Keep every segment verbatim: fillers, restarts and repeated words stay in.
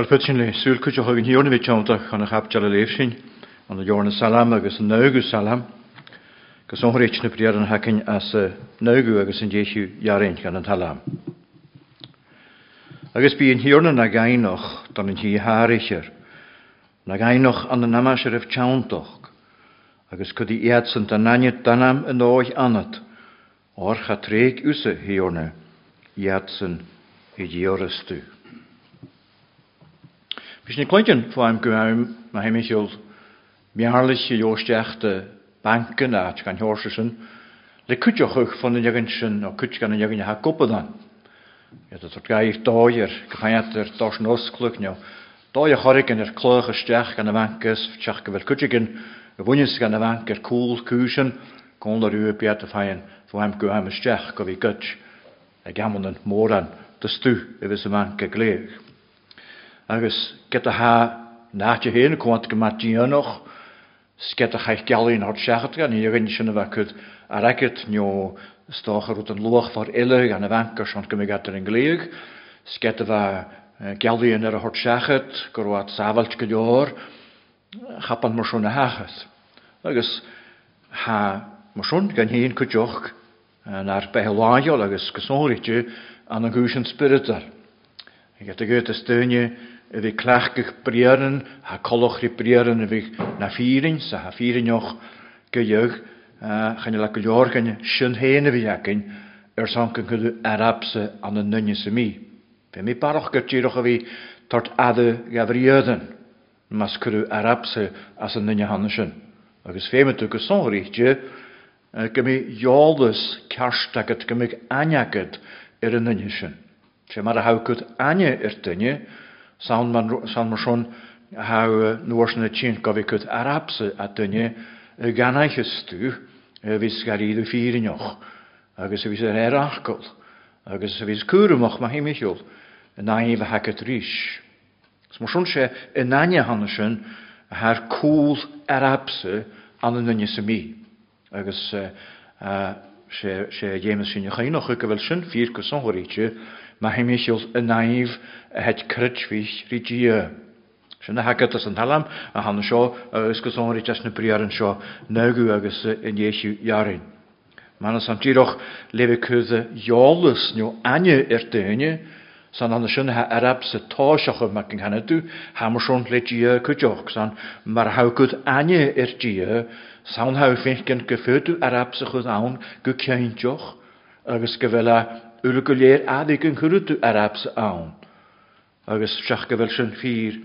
Well, pitching the Sulkuch Hogan Yornovich on the Hab Jalilevshin, on the Yorn Salam, Agus and Nogu Salam, Gasorich Napier and Hacking as Nogu Agus and Jesu Yarenk and Halam. Agus being here and again noch, done in Haricher, Nagain noch an the Namasher of Chauntoch, Agus could the Erz and Tananya Tanam and Oich Annat, or Hatreg Use Hione, Yerzen Hidiorestu. Bishne Clinton for I'm going my hemichel jaarlijkse joostechte banken uit kan horsen de kutjoch van de jagenschen of kutjkan en jagen ha koppen dan ja dat soort gaai toier gaaier tos nos kluk nou toier horik en er kleur sterk kan de bankes tjachke wel kutjken wonjes kan de banker koel kusen kon der u pet fein voor hem go hem sterk ko wie kutj gamonen moran de stu is een banke gleeg. Agus get a ha naatje heen, kwant ik maar tien nog. Sket a haig gal in hard zachter, en hier in zijn wakker. A racket, nu stager uit een loog voor illig, en de wankers, want ik heb er een gleeg. Sket a gal in er hard zachter, kroat zaveltje door. Happen maar zo'n haagers. Agus ha maar zo'n kan heen kutjok, naar bij Helaio, agus gezonritje, aan een guusje spiritter. Ik heb de geute steunje, we klachtig prieren, ha kolochri prieren, we na viering, ze ha viering nog, gejuich, gaan je lekker jorgen, schön heen we jakken, er zanken kunnen Arabse aan de nunjese mee. Bij mij paroch kertjerochen we tot ade gavrieuden, mas kunnen Arabse als een nunje hanschen. Er is veel met de gezonrichtje, kunnen joldes kerstaket, kunnen anjaket er een nunjesen. Tja, maar hou ik het aan je ertje, zo'n maar zo'n hou noorsne tjien, kan ik het Arabse atje, gaan eigen wist garide vieren nog, ergens wist er herakel, ergens wist kuren nog, maar hemichel, en even hak het risch. Dus maar zo'n ze een anje hanschen, haar cool Arabse aan de nunjes mee, ergens ze ze James zijn je geen nog ik wel zijn vier kusongorietje. Maar hij michels een naïef het krutswich rietje. Zo na haket as een halam, a han sho, is gezongen rietjes ne prieren sho, neuguages in Jesu jaren. Maar als aan tiroch levekuze jolles nu anje erteunje, san han schön ha Arabse taasach maken han tu, ham schon letje kutjoch san, maar hou kut anje ertje, san hou finken gefötu Arabse gezaun gekentjoch, erges gewella Ulkuleer adik een grote Arabse aan. Agus Schachkevel zijn vier,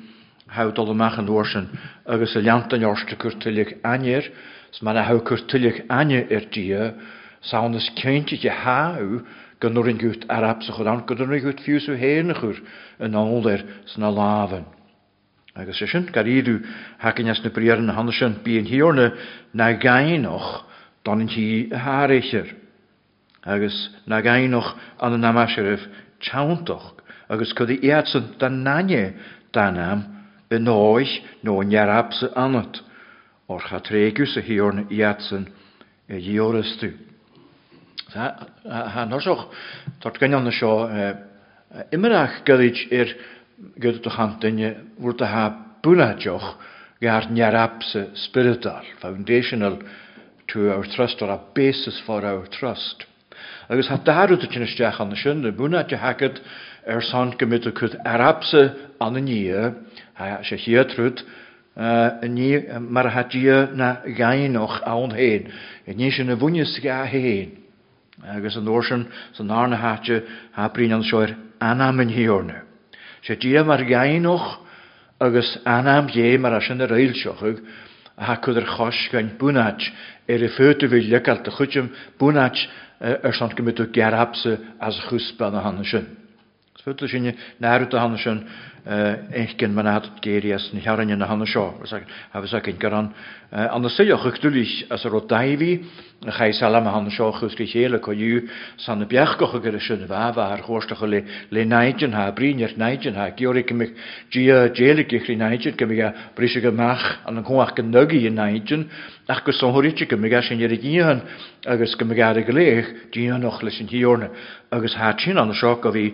houdt alle maken doorsen. Agus Jantenjorste kurtelig aanjer, smana hou kurtelig aanjer ertje, saundes kindje hou, kan nog een goed Arabse gedaan, kan nog een goed vuur zo heeniger, een ander sna laven. Agus Schachkevel, Karidu, hakenjas ne prieren handelsen, bien hierne, na gain nog, dan in die haaricher. Agus nagain nog aan de namasherif chauntoch, agus kudde eertsen dan nanje danam een nooich no een jarapse annet, or gaat reguse hierne eertsen een jiorestu. Ha nosoch, dat kan je anders zo immerach guddig er gudde toch aan dinje wordt de ha bunajoch jaar jarapse spiritual foundational to our trust or a basis for our trust. Agus had daaruit het jenisteach aan de schön, de boenatje hakket er zand gemiddeld kut Arabse aan de nieuwe, hij zegt hier terug, maar had je na gain nog aan heen, en niet zijn wonjes ga heen. Agus een doorsen, zijn arne hartje, haar prien schoer aannamen hiernu. Zegt je maar gain nog, agus aannam je maar als je de reilschoch. Ha kuder chosh gan bunach er föte vil lekalt chuchum bunach er sant gemit de gerapse as chuspan hanschen föte sinne narut hanschen ich ken manat gerias ni haranjen hansho sag have sag in garan an se ja guktulich as rodaivi gei salam hansho gusgele koju san bjergoch gerschen wa war horstegele lenaitjen ha briner naitjen ha georikmik gia jelikich naitjen kemiga brische mach an konach genögi naitjen nach gus an horíte go megas sin ar díhan agus go megar goléich díanach leis an hiorne agus há sin an seo go bhí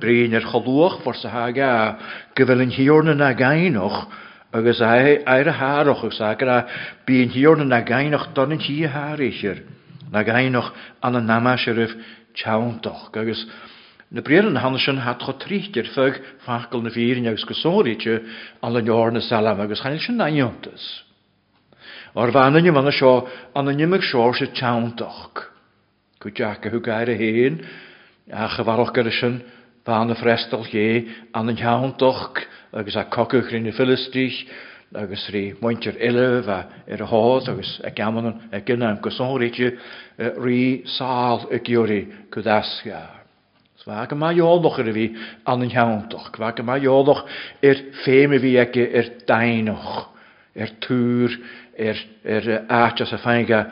brein ar choúach for sa haga go bhfuil an hiorne na gainoch agus ar a háach gus a bí an hiorne na gainoch don an tíí háéisir na gainoch an an namasirih teantoch agus na brean hansen hat go tríir fug fakel na vírin agus go sóíte an le deorne salam agus chail sin naiontas. Or bhaine manna seo an na nimmeach seir se teantoch. Go deacha thu gaiir a héin a chehharach gar sin bhana freistal hé an an teantoch agus a cocuch rinne Philistrich agus rí muintir eileh ar a hád agus a gaman a gginnim go sóíte rí sáil a gúirí go dasga. Sváke má jóloch er vi an an heantoch, Sváke má jóloch er fémivíke er dainoch, er túr, er er átas a feinga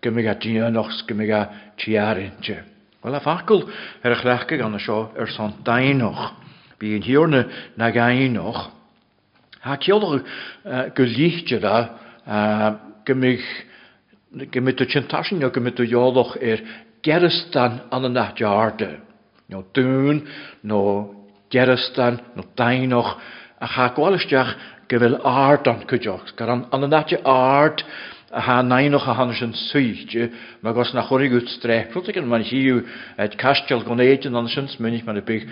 gummiga díanoch, gummiga tíarinte. Well a fakul er a chlecha an a seo er san dainoch, bí an hiorne na gainoch. Há jóloch go líchte da gummig gummitu tsintasin og gummitu jóloch er geristan an a nachjarde. No dún, no geristan, no dainoch, a cha gháilisteach go bhfuil ard an chuideach, gur an annaite ard a cha nainoch a hanas an suite, mar gus na choirí út stréith. Prúta an man hiú ag caisteil go éidir an sin muinnig man big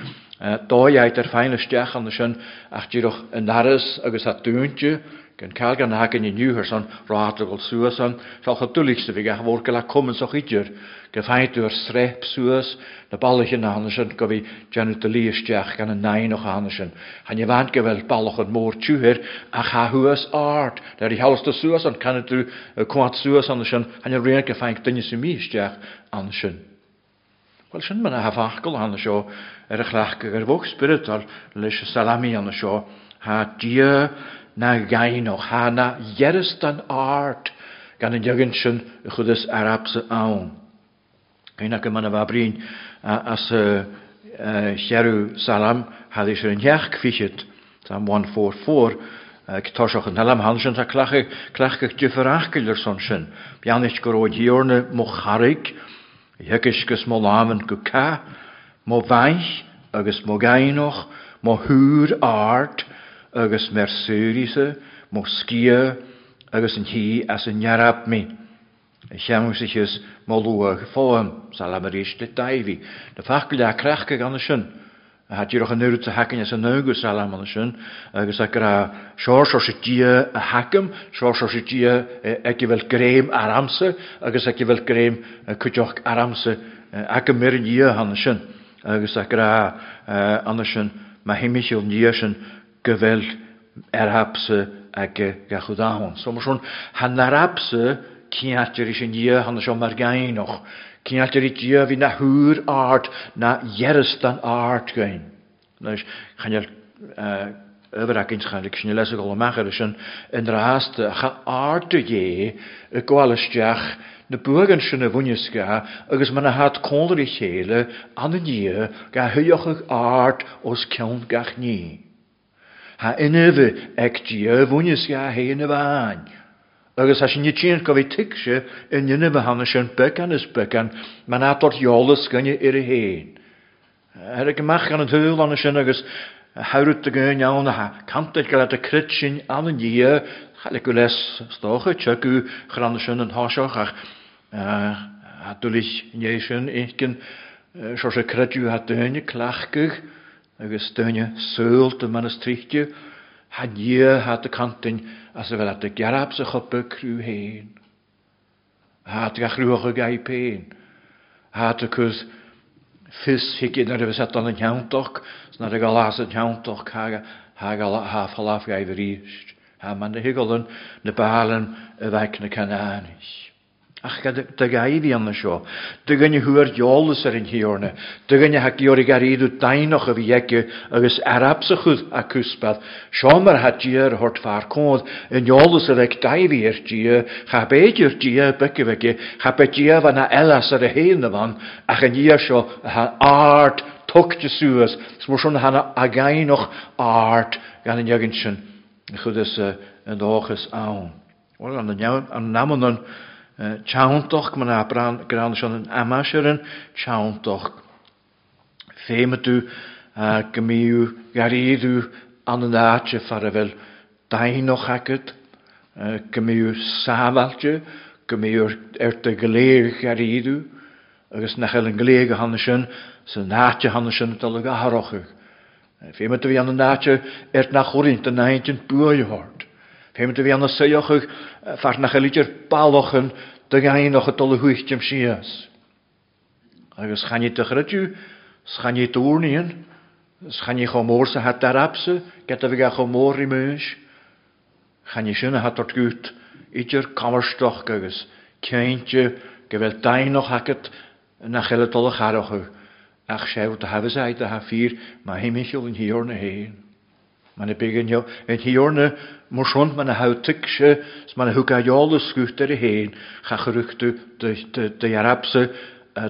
dóid ar féinisteach an sin ach tíoch an naras agus a dúnte, gan ceil gan na hagan i nniuthir san ráthagail suas san seach a dúlaigh bhí a bhór go le cumann soch idir go féintúir sréip suas na bailach na hana sin go bhí déanú do líisteach gan an naoch a hana sin. Thine bhaint go bhfuil bailach an mór túúthir a chathúas ard, leir í heasta suas an canadú cuat suas an sin ane réon go féint duine sa míisteach an sin. Bhil sin man a hafachcail hana seo ar a chhlacha gur bhóg spiritar leis salamí anna seo hádí na gainoch, há na dheirastan ard gan an deagann sin a chud is arabsa ann. Gaoine go man a bhrín as chearú salam há is ar an deach fiisiid sam one forty-four táiseach an helam han sin a chclacha difraachcail ar san sin. Beannis go róid hiorne mo charrig, hicis gus mó láman go cá, mó bhaith agus mó gainoch, mó thuúr ard, agus mer suúrise, mó scia agus an hí as an nearab mí. I cheamú sich is mó lua go fáim salam a rééis le daimhí. Na facail a creacha anna sin, a tíoch an nuúta hacinn as an nógu salam anna sin, agus a gur a seirseir sa dí a hacam, seirseir sa dí ag bhfuil gréim aramsa agus ag bhfuil gréim chuideach aramsa a go mé an dí anna sin, agus a gur a anna sin má himimiisiil níos sin go bhfuil arabsa ag ga chudáhann. So mar sin há narabsa cinnteir is an dí hana seo mar gainoch, cinnteir i dí bhí na thuúr ard na dheirastan ard gain. Leis chaneal öhracinchanig sin leis go meachir sin in ráasta a cha arda dhé a gháilisteach na bugan sin na bhuiineá agus man na hat cóir i chéile an na dí ga thuocha ard os ceann gach ní. Tá inmh ag díomhúnis a héana a bhain. Agus has sin tíon go bhí tuise in dionmh hana sin becan is becan man átort jólas gonne ar a héin. Ar a goach an an thuúil anna sin agus thut a gneánathe cantaid go le a crit sin an an dí chaile go leis stócha teú chranna sin an háiseach ach dulíné sin cin seo sé creú a duine chclachuh, agus duine súil de manas tríte, há dí há a cantain as a bhfuil a gearab sa chopa cruú héin. Há ga chrúcha gaí péin, há chus fis hiicin ar a bheits an an teantoch sna a galás an teantoch chaáh gaibh ríist, há man na hiigeann na bálan a bheith na canáis. Ach de gaidhí anna seo, du gnne thuúir deolalas ar an hiorne, du gnne ha georí garíadú dainoch a bhí dheice agus arabsa chud a cúspad, seo mar hatíar thort fear cód in deolalas a bheith daimhí ar dí, cha béidir dí beciheice, cha bedíamh na eiles ar a héanana bhain ach an díar seo a ard tuchtte suasúas, smór sin hena a gainoch ard gan an dheagann sin chud is an dóchas ann. Well, and the Naman and Chauntoch, Manabran, Grandson and Amasherin, Chauntoch. Femetu, Gamiu, Garidu, Ananache, Faravel, Dainochakit, Gamiu Savalche, Gamiu Ertegale, Garidu, Agus Nachel and Glege Hanneshen, Senache Hanneshen, Telegaharoch. Femetu Ananache, Ertnachorin, the nineteenth Buoyhort. Heem te wian sejoch vaart na gelitjer palochen te gain nog het alle huigtjem sias. Agus gaan je te gretju, gaan je te oornien, gaan je gomorse hat darapse, ketevega gomori meus. Gaan je schöne hat tot gut, ietjer kamerstoch geus, kindje gewelt dein nog hakket na gelet alle garoch. Ach scheu te hebben zij te ha vier, maar hem is in hierne heen. Man begin jo en hierne moshond man houtikse s man huka jole skuchter heen ga gerukte de de arabse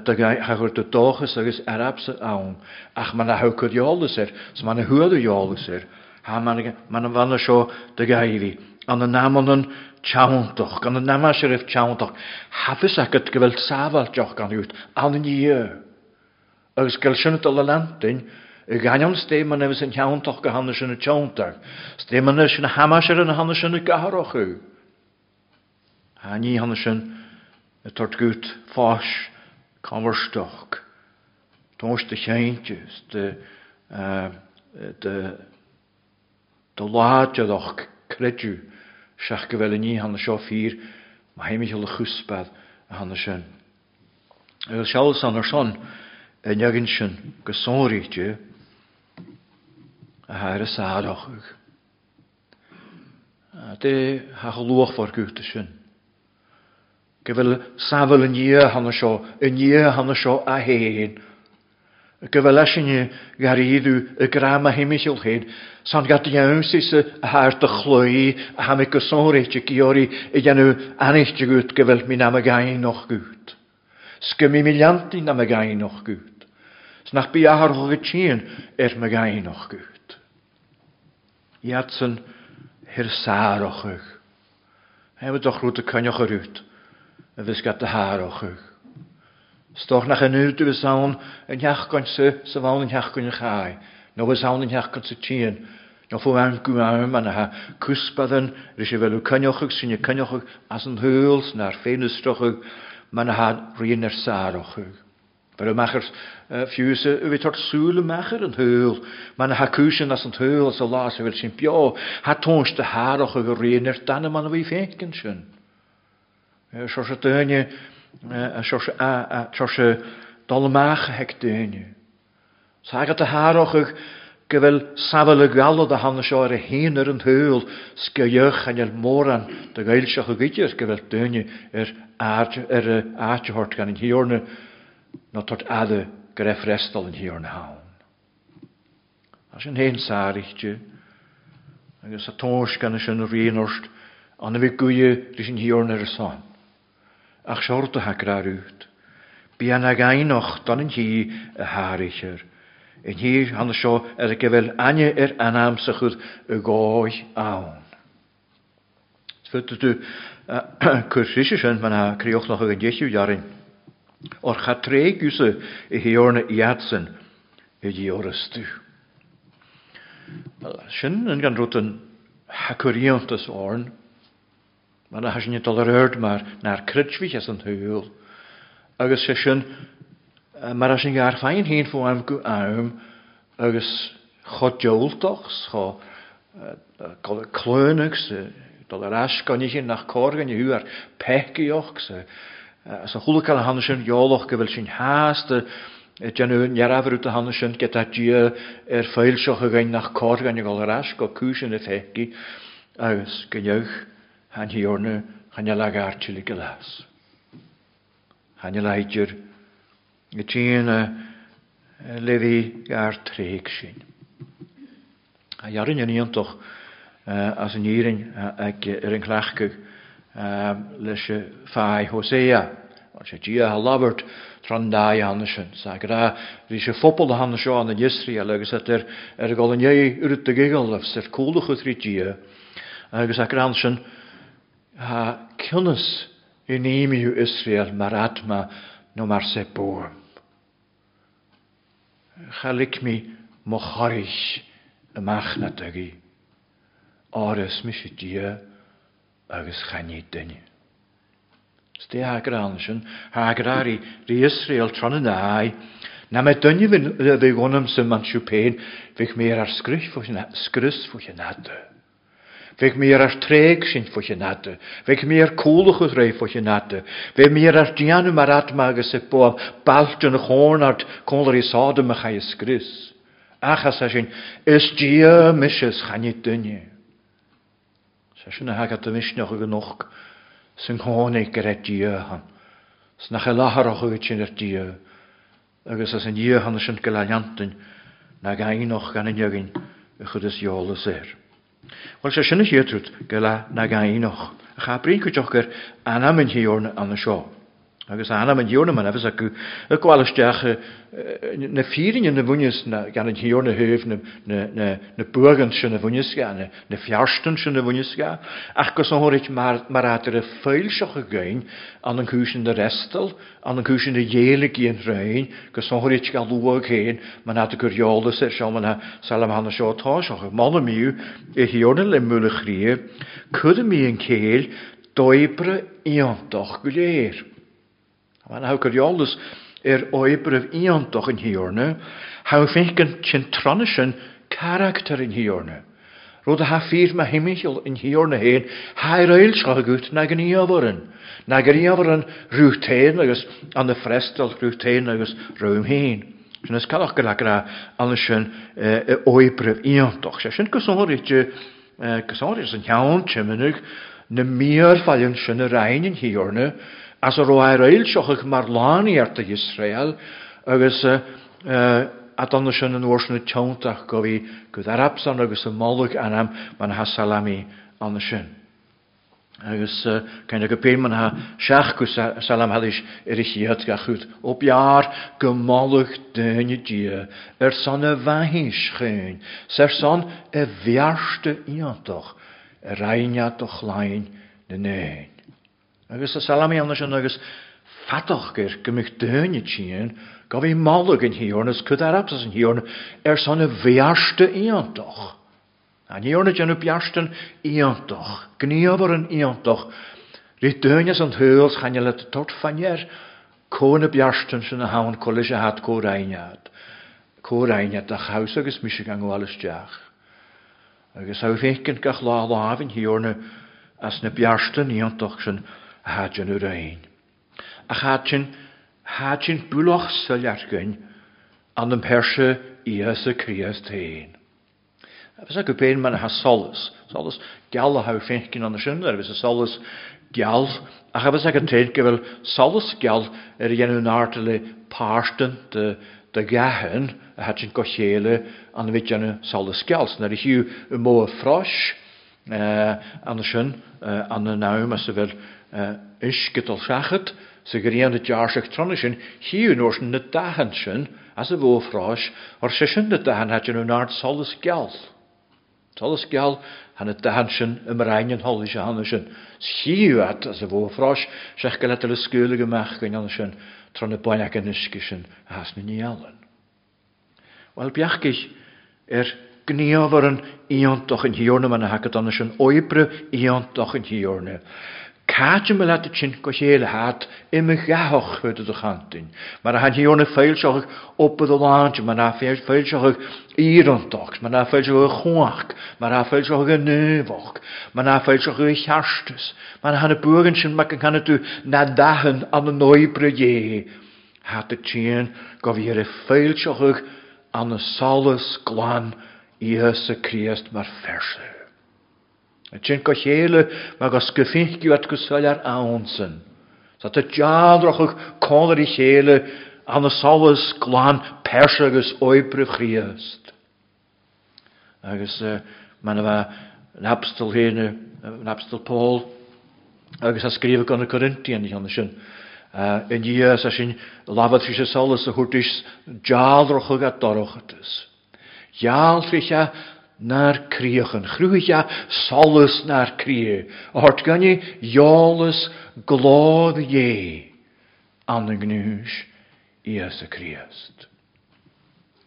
de ga gerukte toch is arabse aan ach man huka jole ser s man huurde jole ser ha man man van scho de gaivi an de namen chauntoch kan de namen schrift chauntoch hafis aket gewel saval joch kan ut an nie als kelschent alle lanten Ganyan Steman is in Chauntoch, Hannes in a Chauntoch. Steman is in a Hamasher and Hannes in a Gaharochu. Hani Hanneshen, a Tortgut, Fosh, Kammerstoch. Tosh the Changes, the the the Lajadoch, Kretu, Shachkevelini, Hanneshofir, Mahemichel Huspad, Hanneshen. El Shalos Anderson, a Yaginshen, Gasonriche. Hij is aardig. Die heeft geloof voor Gudesen. Ik wil samen een jaar gaan zo, een jaar gaan zo heen. Ik wil lessen je, garidu, ik raam me hemel heen. Zijn gaat die jongens haar te gloeien, heb ik zo'n reetje kiori, ik ben nu aanechtje goed, ik wil mijn naam gaan nog goed. Skem mijn miljantie naam gaan nog goed. Snap je haar hoogtien, er me gaan nog goed. Jatsen hersarochig. Hij wordt toch grote kanje geruut. En we schatten harochig. Stoch naar een uur te we zouden een jaar kunnen ze, ze wouden een jaar kunnen gaan. Nou we zouden een jaar kunnen ze zien. Nou voor een kuur man haar kuspaden, dus je wil een kanjochig zien je kanjochig als een huls naar venustrochig, man haar riener sarochig. But machers fuse we tot soule macher en heul man ha kusen as en heul as a laas wil sin pio hat ons te harige gerener dan man wie feken schön so so tönje so so a so so dolmach hektönje sager te harige gewel savele gallo de hannesore hener en heul skejug en el moran de geilsche geitjes gewel tönje er aartje er aartje hort kan in hierne not tot ade grefrestelen hier naun. Als een heensarichtje, en is het toos kan een reenorst, en we goeie is een hier naar son. Ach schorte hakraruut, bijna geen nog dan een hier hariger. En hier han zo er gewel anje er aanamse goed gooi aan. Het wordt de cursussen van haar kreeg nog een jetje jaren. Or gaat treeguse hierne jatsen in die orestu. Schön en gan roten hakuriantes orn. Maar dat has je niet al gehoord, maar naar kritschwich is een heul. Agus schön, maar as je jaar fijn heen voor hem ku arm, agus god joltochs, go kleunig, dat er as kan je naar korgen je huur pechgejochs. As a goede kan Hanneshen, jaloch wil zijn haasten. Het jaren jaren de Hanneshen, dat dat je er veel zo gegaan naar Korg en je al ras, go kussen de fekki. Als gejuich, han hier nu, han je lagaartje gelas. Han je leidjer, het jene levi jaar treeksin. Jaren je niet toch, als een jaren, ik er een klaagke. Lesje Fai Hosea, als je Gia Halabert, Trandai Hanneshen, Sagra, die je foppelde Hannesho aan de Jistria, leuk dat er er golden jij uit de gegel of ser koelig uit Rigia. Sagra Hanneshen, a kynnes in emu Israel maratma no marse boom. Chalik mi mocharish a machnatagi. Ares mishidia agus chanidini. Stay hagranschen, hagrari, the Israel tronanai. Na me dunne vi gonem sem manchupen, vich meer ar skrys voor je natte. Vich meer ar treg sin voor je natte. Vich meer kolige rei voor je natte. Vich meer ar dianu marat mages se po, balten hornart, kolri sade me ga je skrys. Achas sin is die misches ga niet dunne. Sashin hagat de mis nog genoeg. Sin honig gered die han. Snach laharogich in der die. Agus as an year han sin galayantin, na gain och gan jogin, godes jole ser. Wal se sin hier tut, gala na gain och. Ga prinku joker an am in hierne an der show. Agus an am in hierne man avs aku, ek walstege na vieringen de wunjes na gan in hierne höfen, na na na burgen schöne wunjes gerne, na fjarsten schöne wunjes ja. Ach go so horig maar maar atere feilschoge gein an en kuschen de restel, an en kuschen de jelige in rein, go so horig ga loog heen, man hat de kurjolde se shamana salam han scho tasch, och manemu hierne le mulle grie, kude mi en keel doibre iantog geleer. Man hou kurjoldes er oibre iantog in hierne, hou finken chintranischen karakter in hierne. Roda ha fyr ma himmichel in hierna heen, ha reilscha gut na gniaveren. Na gniaveren rutein agus an de frestel rutein agus room heen. Snes kalach gelagra andersen oibre iantog. Snes kusonritje kusonris en jaun chemenig ne meer fallen schöne rein in hierna as roa reilscha marlani erte Israel agus at andersen en oorsne tjoontach go vi gudarapsan agus en mollig anam man ha salami andersen. Agus kan ik opeen man ha shach gus salam hadish erich jert gachut. Op jaar gemollig dunje die. Er son e wahish geun. Ser son e weerste iantoch. E reinja toch lein de neun. Agus salami andersen agus fatach ger gemig dunje tjien. Gav i malig in hierna, as could arabs in hierna, er son a viarste iantog. An hierna jan up jarsten iantog, gniaveren iantog. Ritdeunes and heuls gaan je let tot van jer, koon up jarsten zijn haun college had ko reinjad. Ko reinjad, ach huisig is misgegang o alles jaag. Agus hou vinken gach la la in hierna, as ne bjarsten iantog zijn had jan u rein. Ach had jan Hachin buloch seljargun an dem Persche Jesu Christ heen. Was a gopeen man has solus. Solus gal hou finkin an de schunder. Was a solus gal. Ach was a geteint gewel solus gal er jenu nartele parsten de de gahen. Hachin kochele an wit jenu solus gals. Na de hiu een moe frosch an de schun an de naum as wel is getel sachet. So gerian de jaarschik tranischen, hier noors in de dagenschen, as a woofraas, or session de dagen had je nu naart solus gel. Solus gel, han de dagenschen, een reinen hollische hanneschen. Schiu had, as a woofraas, zeg gelettele skeulige maken, janneschen, tran de banjakeneskischen, haast nu niet allen. Wel bjachkig, er gniaveren iantoch in hierne, man hakket anneschen, oibre iantoch in hierne. Kaatje me laat de tjinko hele haat in me gahoch uit de hand in. Maar dan had je jongen veelzorg op het landje, maar na veelzorg ierentocht, maar na veelzorg hoog, maar na veelzorg neuwog, maar na veelzorg harstes. Maar dan had de burgensje maken kan het u na dagen aan de nieuwe project. Had de tjin gaf je veelzorg aan de salles glan, Jezus Christus maar verse. Het zijn kochelen, maar als gevinkje wat gezellig aanzen. Dat het jaardrachtig konerig hele aan de salles klan persiges oibrevriest. Ergens, man was een apstel heen, een apstel Paul. Ergens had schreef ik aan de Corinthiën die anderen. En die is als je lavatrische salles goed is, jaardrachtig het dorrigt is. Jaardrachtig naar kriach en gruja salus naar kriach. Hart gan je jolus glod je aan de gnus Jezus Christ.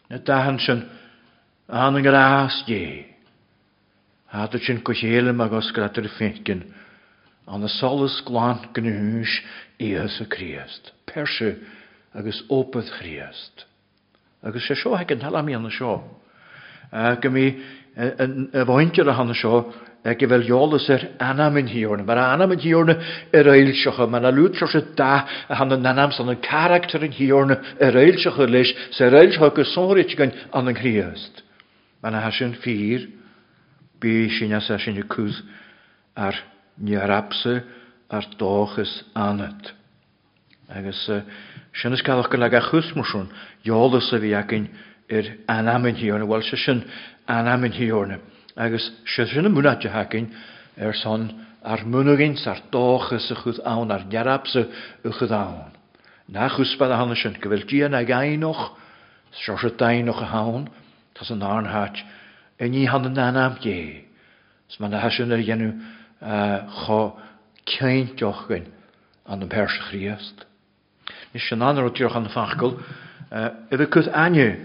Het dagen aan de graas je. Had het een kochele magaskrater vinken aan de salus glan gnus Jezus Christ. Perse agus opet Christ. Agus se seo hecin halami an seo. Ac mi y fwyntio'r han seo, ac i fel iolus yr anam yn hiwrn. Mae'r anam yn hiwrn yr eilsioch. Mae'n alwtros y da a han yn anam sy'n character yn hiwrn yr eilsioch yr leis, sy'r eilsioch gysonrit gan an yn Christ. Mae'n hasyn ffyr, by sy'n asasyn y cwth ar nyrapse ar dochus anad. Agus sin is cadwch gan ag a chwsmwyswn, iolus y fi ac yn yr anam yn hiwrn, wel sy'n anam yn hiwrn. Agus sy'n y mwynhau ac yn yr son ar mwynhau'n ar doch ys y chwyd awn, ar nierabs y chwyd awn. Na chwsbad a hana sy'n gyfel dian ag ainoch, sy'n sy'n dainoch a hawn, tas yn arn hach, yn i han yn anam ie. Mae'n hasyn yr ienw cho caintioch yn an y pers Christ. Is een ander natuurlijk aan de fakkel. We kunnen aan je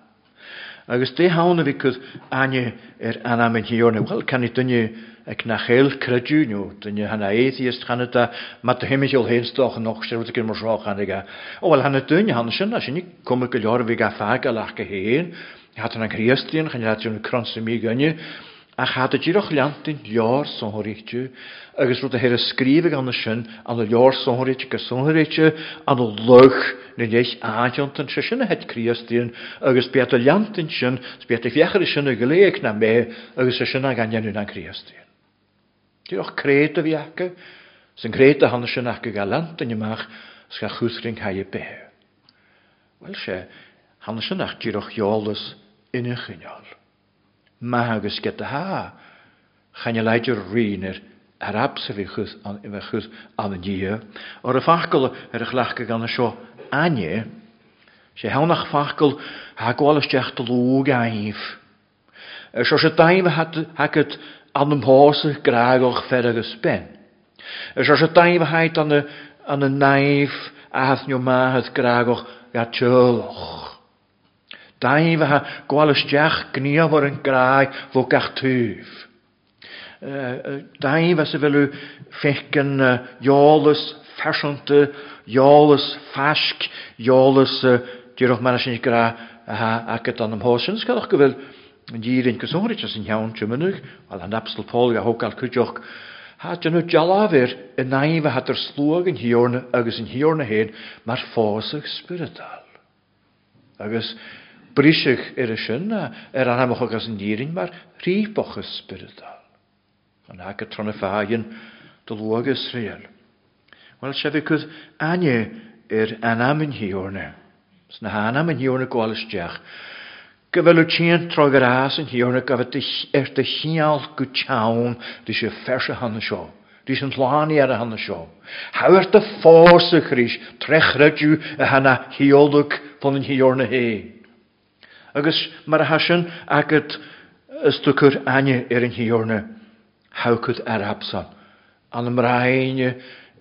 Agus de hawn y fi cwrs anu yr anam yn hiwr ni. Wel, can i dynnu ac na chael credu nhw. Dynnu hana atheist chan yda. Ma dy hymys i'l hyn stoch yn och sy'n rwy'n mwysio chan yga. O, wel, hana dynnu hana sy'n asyn i cwmwg ylio'r fi gaffag a lach gahyn. Had yna'n Christian, chan i adio'n cronsym i gynnu. Ach had y gyrwch liantyn lio'r sonhwyrtio. Agus rwy'n hyn ysgrifig hana sy'n an y lio'r sonhwyrtio gysonhwyrtio an y lwch Nid eich aant yn sy'n het Christian, agos beth y liant yn sy'n, beth y fiechar sy'n y gleig na me, agos sy'n ag anion yn Christian. Diolch cred y fiach, sy'n cred y hanes yn ag y galant yn ymach, sy'n chwthring hai y be. Wel se, hanes yn ag diolch iolus yn y chynol. Ma agos gyda ha, chan y laid yr rhin yr ar absefychus an y dia, o'r y ffachgol yr eich lachgag an y sio, Anje, ze hawnach fakkel, hak alles echt te logen heeft. Zoals het time had, hak het aan de hoze graag verder gespen. Zoals het time had aan de aan de knife, af nu maar het graag gaat chullig. Time had alles echt knieën voor een kraag voor kartuif. Time was ze wel u vechten jolles fashion. Iolus fasg, Iolus, diolch uh, mae'n sy'n gra ac yd anam hosion. Ys gadwch gyfel dîrin gysongrich sy'n iawn tymynwch, wel han apsl Paul a hogal cwdioch. Ha dyn nhw jalafyr y naif a hadr slwag yn hiwrn agos yn hiwrn y hyn, mae'r ffosach spiritual. Agos brisig yr ysyn er anam o'ch agos yn dîrin, mae'r rhywboch y spiritual. Ond ac y tron y ffaen dylwag Israel. Wel, sef i cwyd anu yr anam yn hiwrna. Sna anam yn hiwrna gwael ysdiach. Gyfel o tîn troi gras yn hiwrna gafod er dy hial gwtchawn dy sy'n fersa hann y sio. Dy sy'n llani ar hann y sio. Hawer dy ffos y chrys trechredw y hana hiolwg pan yn hiwrna hyn. Agus mae'r hasyn ac ystwcwr anu yr yn hiwrna. Hawcwyd ar absan. An ymraen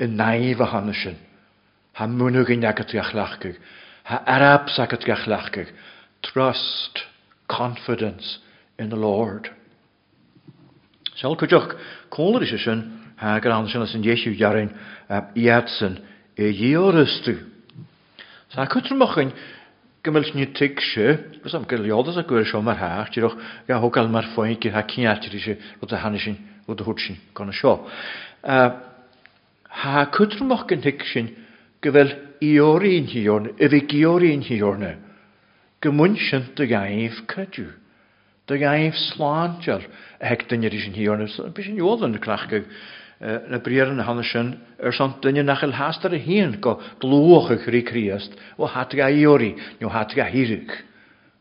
yn naif o hanesyn. Ha mwynhau yn ag ydych lachgig. Ha arabs ag ydych lachgig. Trust, confidence in the Lord. Sel cwydioch, cwlwyr eisiau sy'n ha gran sy'n sy'n Iesu iarin iadsyn e iorystw. Sa cwtr mwch yn gymryd ni tig sy, gos am gyliodas a gwyr sio mae'r hach, diolch gael hogal mae'r ffwyn gyr ha cyniatir eisiau roedd y hanesyn, roedd y hwtsyn, gan y sio. Ha cwtrmwch gyntig sy'n gyfel iori'n hiorn, yfig iori'n hiorn, gymwyn sy'n dy gaif credw. The gaif sláintear hec duine is an híorn, bhí sin jólan cleachcaig na bríar an hana sin ar san duine nach il hastar a híon go blócha chuí críast ó hatga íorí nó hatga híric.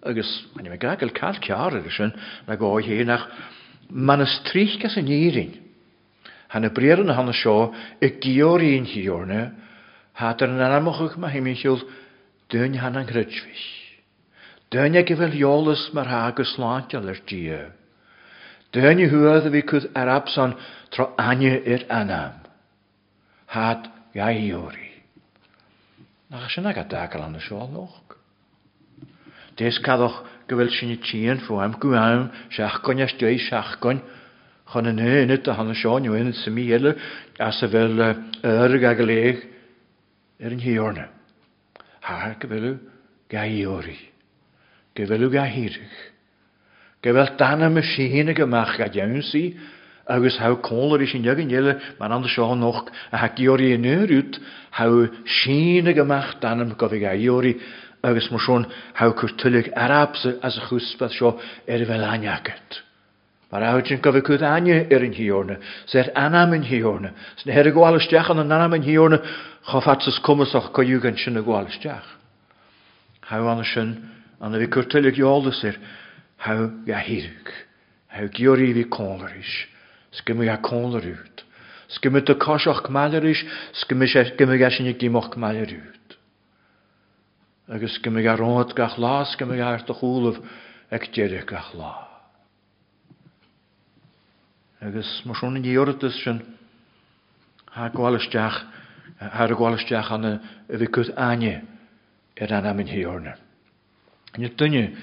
Agus me gail cal cear sin na gá hé nach man is tríchas an írin. Han na bríar an hana seo i gíoríon híorne hat ar an anamachach ma himimiisiúil duine hana an gridhís. Duine go bhfuil eolas mar ha go sláinteal ar dia. Duine thuad a bhí chud ar absan tro aine ar anam. Hád gaíorí. Nach sin agad dacail anna seáil nóg. Dés cadach go bhfuil sinna tíon fóim go am seaachcoin as dé seaachcoin chun na nuid a hana seáin nuin sa mí eile as a bhfuil ur a go léigh ar an hiorna. Há go bhfuil gaíorí. Gefelw gahirych. Gefel dan y machine gymach a iawn si, agos haw cwnlar is yn ygyn iele, mae'n andas o noch a hag iori yn yrwyd, haw sîn y gymach dan ym gofig a iori, agos mw sôn haw cwrtylig arab as y chwsbeth sio er fel aniaget. Mae'r awdyn gofig cwyd ania er yn hiorna, ser anam yn hiorna, sy'n her y gwalysdiach an anam yn hiorna, choffat sys cwmys o'ch coiwg yn sy'n y gwalysdiach. Haw andas yn and the curtillig yaldesir, how gahirik, how gyori vi konlerish, skimmiga konlerut, skimmit the koshach malerish, skimmigashin gimach malerut. Agus skimmiga rond gachla, skimmiga the whole of ekjerik gachla. Agus machon in the yordeshin, ha gwalistach, ha gwalistach an a vikut anje, eranam in hiorne. And you dunne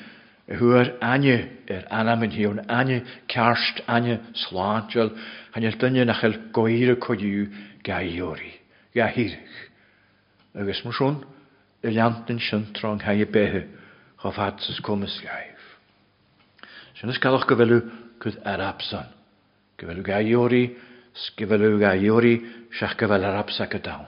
who are Anya er Anamin here and Anya Karst Anya Slanchel and you dunne nachel goira codu gaiori gahirig. Agus mushon Eliantin Shantrong Hayebehe of Hatz's Comus Gaif. Sinus Kalach Gavelu could Arabson. Gavelu Gaiori, Skivelu Gaiori, Shakavel Arabsaka down.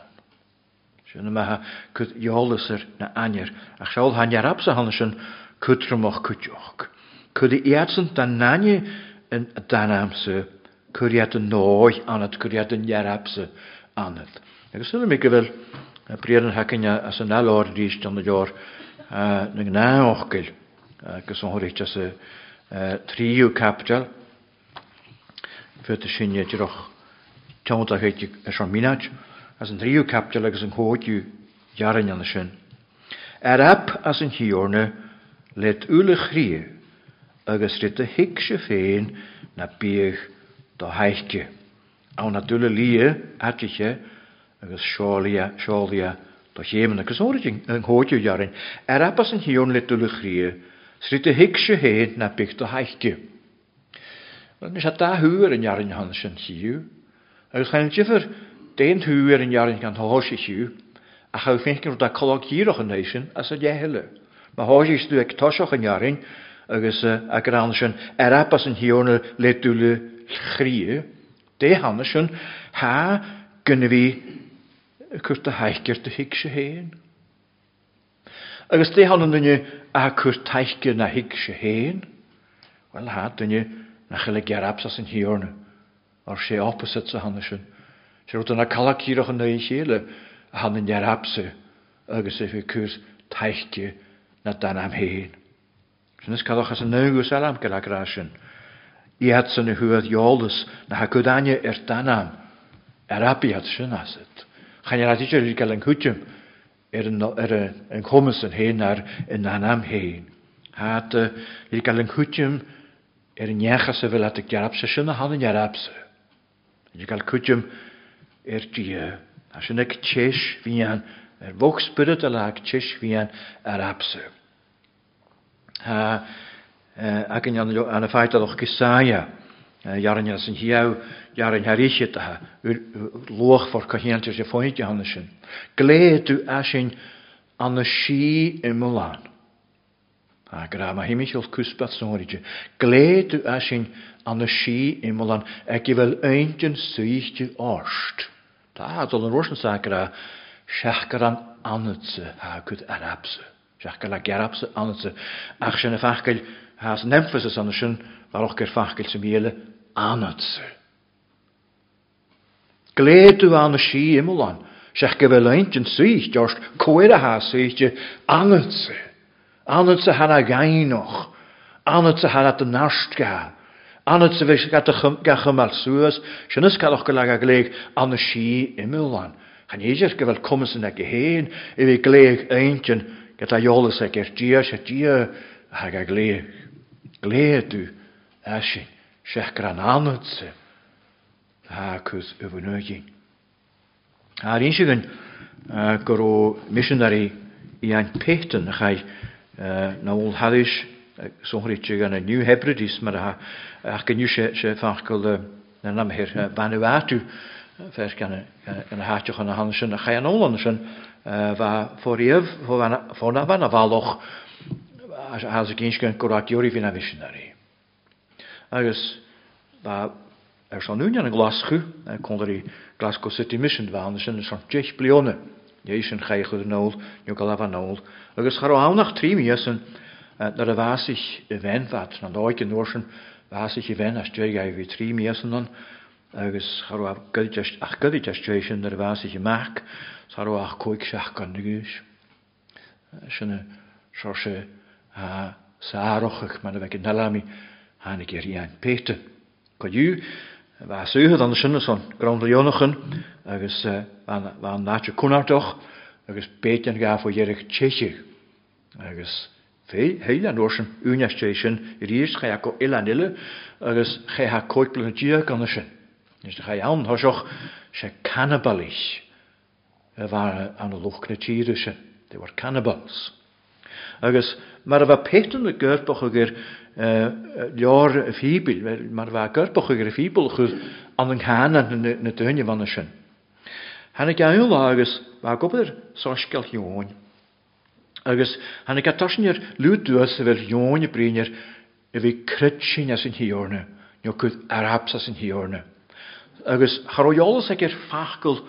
Sinemaha could Yolisser na Anyer, a shall Hanyarabsa Hansen, could Ramach Kujok. Could the Yatson Danani and Danamse, could yet a noy on it, could yet a Yarabse on it. I guess Mikavil, a prayer and hacking as an allor reached on the door, a Nagnaokil, a Cassonrich as a trio capital, Fertisinia Jiroch, Tonta Hitch, a Shaminach. As an trio capital agus an hóidú jaran an sin. Arab as an hiorne let úle chríe agus rite hicse féin na bíag do haitje. An na dúle líe atje agus sália sália do chémen agus origin an hóidú jaran. Arab as an hiorne let úle chríe rite hicse féin na bíag do haitje. Dan is dat daar huur an jaran han sin hiú. Agus gaan jefer Dén thuúir an jarin an háisiú a cha fécinn a choíireach an éis sin as a dhéile. Má háisiú ag toiseach an jarin agus a gran sin arappas an hiorna le dúla chríe, dé hanna sin há gunna bhí chuirta haicir de hiicse héin. Agus dé hanna dunne a chuir taice na hiicse héin, bhil há dunne na chuile arappas an hiorna ar sé opposite sa hanna sin. Sir oedd yna calacirach yn ei chile a hann yn iarabse agos eich cwrs taichge na dan am hen. Sir nes cadwch as y newgwys alam gyda grasion. I adson y hwyd iolus na ha gwdania er dan am arabi adson aset. Chan i'r adigir i'r gael yng Nghwtym er yng Nghwmys yn hen ar yn dan am hen. Had i'r gael yng Nghwtym er yn iachas y fel adig iarabse sy'n a hann yn iarabse. I'r gael Cwtym er dia. As yn ag tjes fian, er voch spyrd ala ag tjes fian ar abse. Ha, ag yn anna ffait aloch gysaia, jarin as yn hiaw, jarin harichit ha, loch for cahiantir se fwynt i hannesyn. Gled yw asyn anna si yn Mulan. A gra, mae hymys o'r cwsbeth snorige. Gled yw asyn anna si yn Mulan, ag i fel eintyn sy'ch orst. Ta dol yn rwysyn sagra, siachgaran anadse, ha gyd arabse. Siachgaran arabse anadse. Ach sy'n y ffachgol has an emphasis on the shin, varach gerfachil to meele anatsu. Gled to an she imulan, shech gevelint and seich, just koera has seich anatsu. Anatsu hana gainoch, anatsu hana the nashtga, anatsu vishat the gachemal suas, shenis kalach gelaga gleg an she imulan. And he just gave a comments in a gehen, if he gleeg ancient, get a yolis a gertia, shatia, hagagleeg, gleedu, ashin, shekrananutse, hakus uvunuji. Our insign, a guru missionary Ian Peyton, I, Noel Harris, Sonrichig and a New Hebrides, Maraha, Arkanushe, Farkle, Namher, Vanuatu. Vers kan een haartje gaan handen en ga je nolen waar voor je voor naar waar naar walog als ik eens kan correct jullie vinden missionary. Als waar er zo'n nu een Glasgow kon er Glasgow City Mission waar anders een soort tjech plionen. Je is een geige nood, je kan daar nood. Als gaan we al nog drie mensen naar de wasig event wat naar de ooit noorsen wasig event als twee jij weer drie mensen dan. Agus charu ach gudit as treisin ar bhásig i mac, charu ach cúig seach gan nigúis. Sinna sor se a sárochach man a bheith nalami hánig ar Ian Peyton. Codú, bhás úhad an sinna son grond leonachan, agus bhán náte cúnartoch, agus Peyton gaf o dheirich tseich. Agus heel an orsin únas treisin ríis chai a go ilan ille, agus chai ha cúig blan díag an sin. Dus de Gajan was ook ze cannibalisch. Er waren aan de lochknetieren, die waren cannibals. Maar er was Peyton de Geurpochiger jaar Fibel, maar er was Geurpochiger Fibel aan de Hanen en de Tunje van de Schun. En ik aan lages, waar ik op er zoveel jongen. En ik had tasje luidduus, ze werd jongen brengen, wie krutschen als in hierne, je kunt Arabs als in hierne. Agus charoiolus ag ar fachgol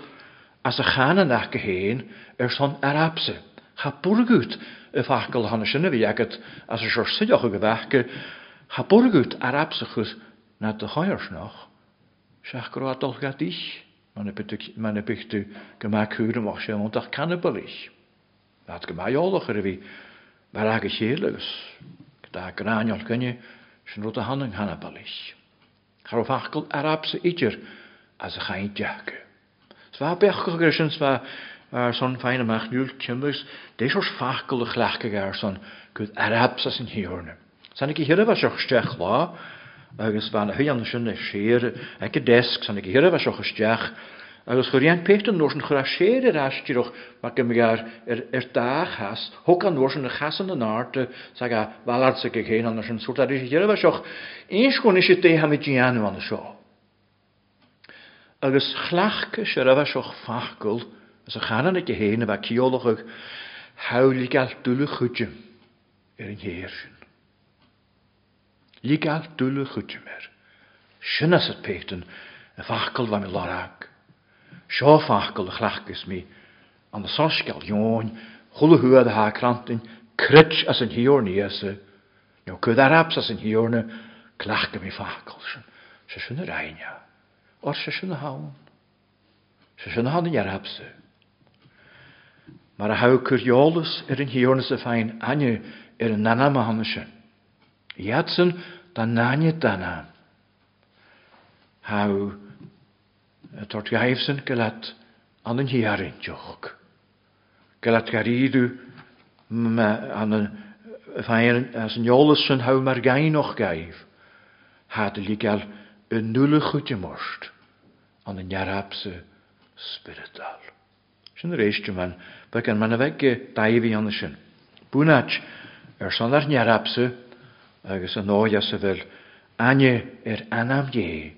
as a chanan ach ghein ar son arabse. Cha burgwyd y fachgol hanes yn y fi agad as a siorsidioch o gyfachge. Cha burgwyd arabse chwyd na dy hoiar snoch. Siach gro adolch adich. Mae'n y bychtw gymau cwyr ymwch sy'n ond ach cannabolich. Nad gymau olwch ar y fi. Mae'r ag y chyl agos. Gyda graniol gynnu sy'n rwyd a hanan cannabolich. Charu fachgol arabse idr. As a kind jack. Zwaar berggresens waar waar zo'n fijne macht nu kinders, deze was vakel glachgegaar zo'n goed Arabs as in hierne. Zijn ik hier was ook sterk la, ergens waren heel anders een scheer, een gedesk, zijn ik hier was ook sterk. Als Gorian Peyton nog een grasheer raast je nog, maar ik megaar er er dag has, ook aan nog een gassende naart, zeg a walartse geen anders een soort dat hier was ook. Eens kon is het te hebben met Gianni van de show. Agus chlachke se ra bheith seoch fachgol as a chanan ag a héin a bheith ceolachach hauligal dúla chuidem ar an héir sin. Ligal dúla chuidem ar. Sin as a Peyton a fachgol bheith mi lorag. Seo fachgol a chlachkes mi an a sosgal jóin chula hua da ha krantin critch as an hiorn iasa no cud arabs as an hiorna clachke mi fachgol sin. Se sin a reinia. Or se sin haun. Se sin haun in Arabse. Maar a hau curiolis er in hiornis a fein anje er in nana mahannische. Iadsen dan nanje dana. Hau tort geifsen gelat an in hiarin joch. Gelat garidu an in fein as in jolisen hau mar gai noch geif. Hadeligal een nulle goedje moest aan een Arabse spiritual. Zijn reisje man, beken man weg Davi aan de zin. Bunach er zijn er een Arabse, er is een nooit ze wil anje er anam je.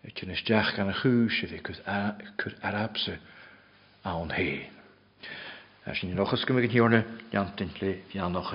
Het is jacht aan een huisje, we kunnen Arabse aan heen. Als je nog eens kunt horen, dan tentle je nog.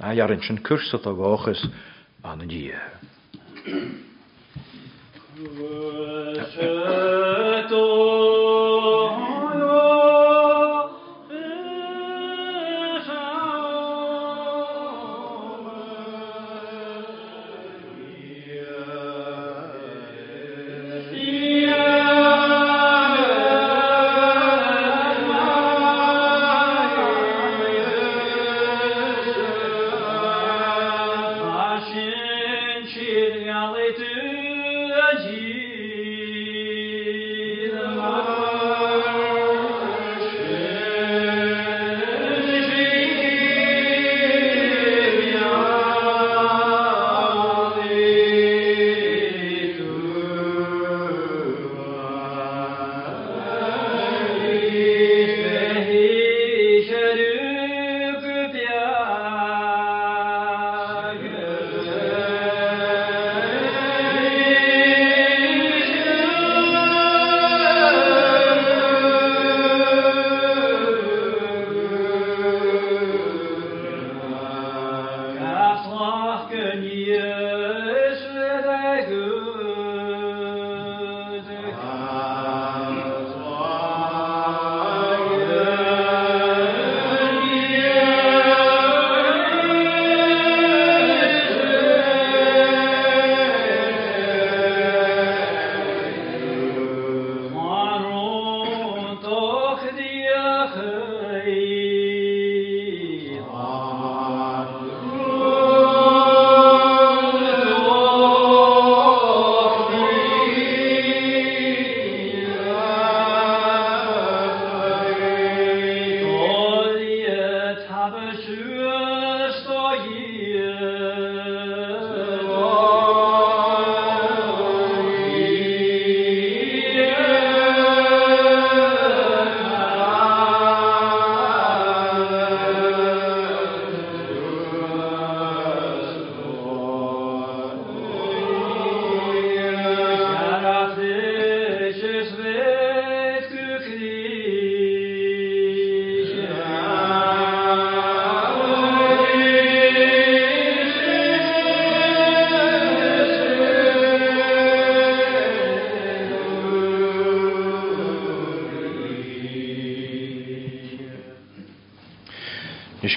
A jarin sin cursat a bhachas an ie.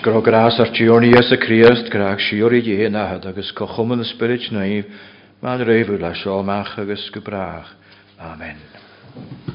Grogras Archionius a Christ, Grag Shiori Yena, Hadagus Cochum and Spirit Naive, Man Revu Lasholmach, Agus Gubrach. Amen.